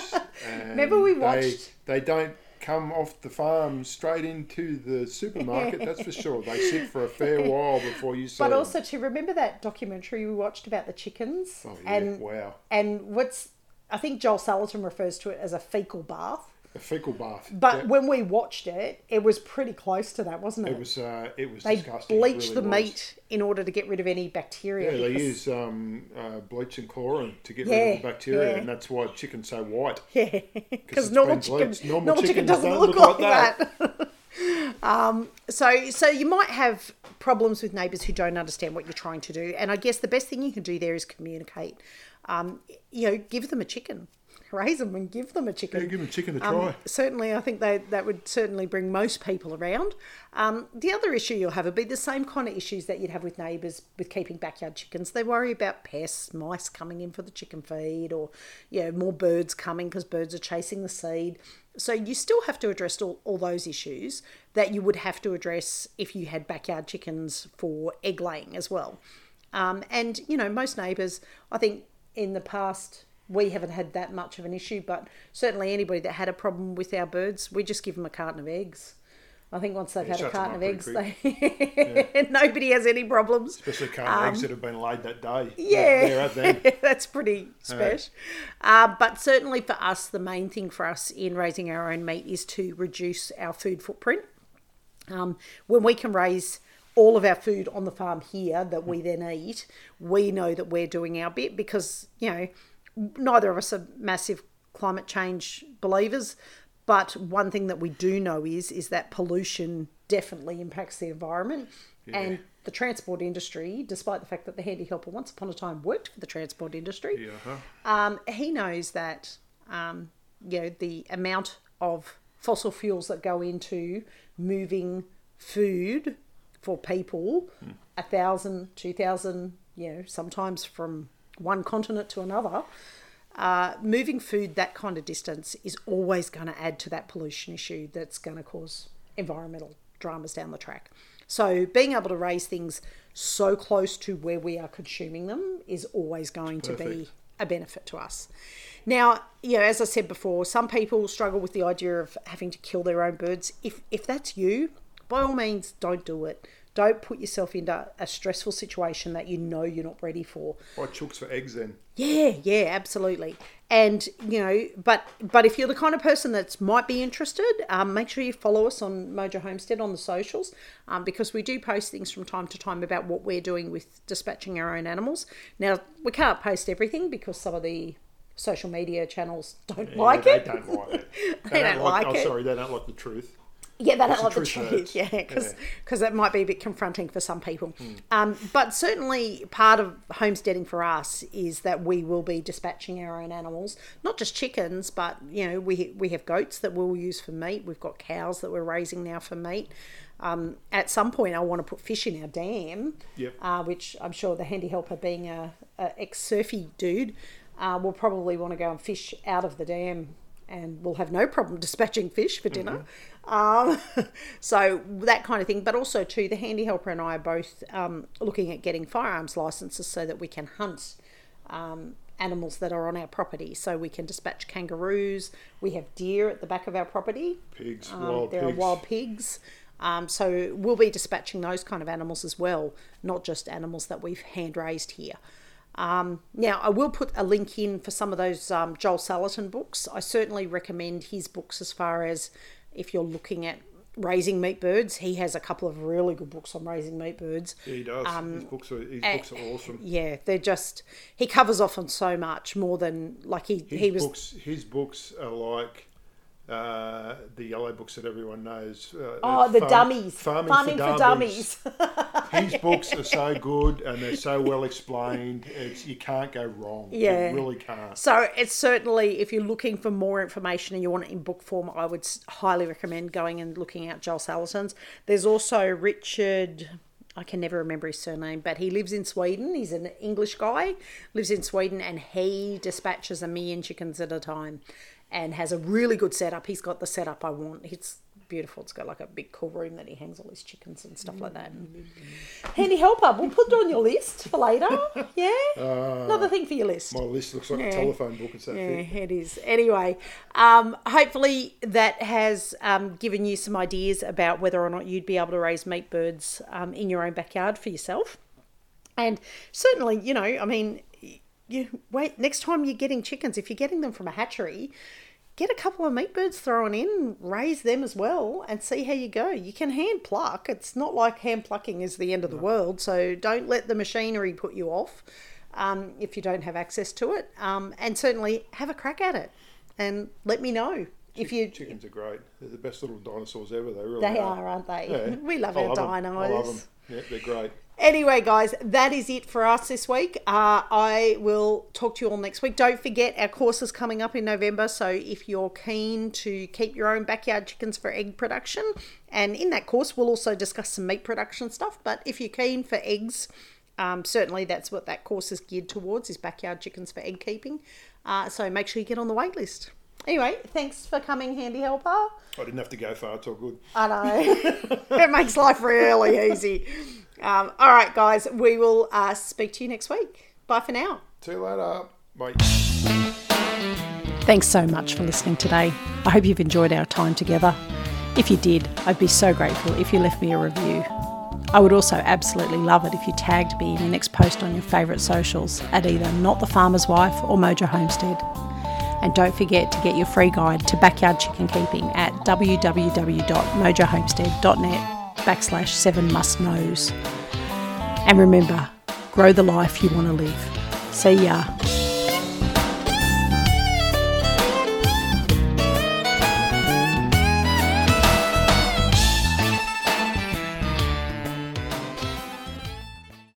Remember we watched... They, they don't... come off the farm straight into the supermarket, that's for sure. They sit for a fair while before you see But also, to remember that documentary we watched about the chickens? Oh, yeah, and, wow. And what's, I think Joel Salatin refers to it as a fecal bath. A fecal bath. But yeah. when we watched it, it was pretty close to that, wasn't it? It was uh, It was they disgusting. They bleach really the was. meat in order to get rid of any bacteria. Yeah, they use um, uh, bleach and chlorine to get yeah, rid of the bacteria, yeah. and that's why chicken's so white. Yeah, because normal, normal, normal chicken doesn't look, look like, like that. that. um, so, so you might have problems with neighbours who don't understand what you're trying to do, and I guess the best thing you can do there is communicate. Um, you know, give them a chicken. Raise them and give them a chicken. Yeah, give them a chicken to um, try. Certainly, I think they, that would certainly bring most people around. Um, the other issue you'll have would be the same kind of issues that you'd have with neighbours with keeping backyard chickens. They worry about pests, mice coming in for the chicken feed, or you know, more birds coming because birds are chasing the seed. So you still have to address all, all those issues that you would have to address if you had backyard chickens for egg laying as well. Um, and, you know, most neighbours, I think in the past... we haven't had that much of an issue, but certainly anybody that had a problem with our birds, we just give them a carton of eggs. I think once they've yeah, had a carton of eggs, they... yeah. nobody has any problems. Especially carton um, of eggs that have been laid that day. Yeah, yeah that's pretty special. Right. Uh, but certainly for us, the main thing for us in raising our own meat is to reduce our food footprint. Um, when we can raise... all of our food on the farm here that we then eat, we know that we're doing our bit because, you know, neither of us are massive climate change believers, but one thing that we do know is is that pollution definitely impacts the environment. Yeah. And the transport industry, despite the fact that the Handy Helper once upon a time worked for the transport industry, yeah. um, he knows that, um, you know, the amount of fossil fuels that go into moving food for people, hmm. a thousand, two thousand, you know, sometimes from one continent to another, uh, moving food that kind of distance is always going to add to that pollution issue that's going to cause environmental dramas down the track. So being able to raise things so close to where we are consuming them is always going Perfect. to be a benefit to us. Now, you know, as I said before, some people struggle with the idea of having to kill their own birds. If if that's you, by all means, don't do it. Don't put yourself into a stressful situation that you know you're not ready for. Or chooks for eggs then. Yeah, yeah, absolutely. And, you know, but but if you're the kind of person that might be interested, um, make sure you follow us on Mojo Homestead on the socials, um, because we do post things from time to time about what we're doing with dispatching our own animals. Now, we can't post everything because some of the social media channels don't yeah, like it. They don't like it. They, they don't, don't like, like it. Oh, sorry, they don't like the truth. Yeah, they don't like the truth, yeah, because yeah. that might be a bit confronting for some people. Mm. Um, but certainly part of homesteading for us is that we will be dispatching our own animals, not just chickens, but, you know, we we have goats that we'll use for meat. We've got cows that we're raising now for meat. Um, at some point, I want to put fish in our dam, yep. uh, which I'm sure the handy helper, being a, a ex-surfy dude, uh, will probably want to go and fish out of the dam, and we'll have no problem dispatching fish for dinner. Mm-hmm. Um, so that kind of thing. But also too, the handy helper and I are both um, looking at getting firearms licenses so that we can hunt um, animals that are on our property. So we can dispatch kangaroos. We have deer at the back of our property. Pigs, um, wild there pigs. There are wild pigs. Um, so we'll be dispatching those kind of animals as well, not just animals that we've hand raised here. Um, now, I will put a link in for some of those um, Joel Salatin books. I certainly recommend his books as far as if you're looking at raising meat birds. He has a couple of really good books on raising meat birds. Yeah, he does. Um, his books are, his uh, books are awesome. Yeah, they're just... He covers off on so much more than... like he, his he was. Books, his books are like... Uh, the yellow books that everyone knows. Uh, oh, the far- dummies. Farming, Farming for, for Dummies. His yeah. books are so good and they're so well explained. It's, you can't go wrong. Yeah. You really can't. So it's certainly, if you're looking for more information and you want it in book form, I would highly recommend going and looking at Joel Salatin's. There's also Richard... I can never remember his surname, but he lives in Sweden. He's an English guy, lives in Sweden, and he dispatches a million chickens at a time and has a really good setup. He's got the setup I want. It's beautiful. It's got like a big cool room that he hangs all his chickens and stuff like that. And handy helper, we'll put it on your list for later. Yeah? Uh, Another thing for your list. My list looks like yeah. a telephone book. It's that yeah, thick. It is. Anyway, um, hopefully that has um, given you some ideas about whether or not you'd be able to raise meat birds um, in your own backyard for yourself. And certainly, you know, I mean... You wait, next time you're getting chickens, if you're getting them from a hatchery, get a couple of meat birds thrown in, raise them as well, and see how you go. You can hand pluck. It's not like hand plucking is the end of the world, so don't let the machinery put you off um, if you don't have access to it. Um, and certainly have a crack at it and let me know. If you, chickens are great. They're the best little dinosaurs ever. They really they are, are aren't they? Yeah. We love I our love dinos. Them. I love them. Yeah, they're great. Anyway, guys, that is it for us this week. Uh, I will talk to you all next week. Don't forget, our course is coming up in November. So if you're keen to keep your own backyard chickens for egg production, and in that course, we'll also discuss some meat production stuff. But if you're keen for eggs, um, certainly that's what that course is geared towards, is backyard chickens for egg keeping. Uh, so make sure you get on the wait list. Anyway, thanks for coming, Handy Helper. I didn't have to go far. It's all good. I know. It makes life really easy. Um, all right, guys, we will uh, speak to you next week. Bye for now. See you later. Bye. Thanks so much for listening today. I hope you've enjoyed our time together. If you did, I'd be so grateful if you left me a review. I would also absolutely love it if you tagged me in your next post on your favourite socials at either Not the Farmer's Wife or Mojo Homestead. And don't forget to get your free guide to backyard chicken keeping at www.mojohomestead.net backslash seven must knows. And remember, grow the life you want to live. See ya.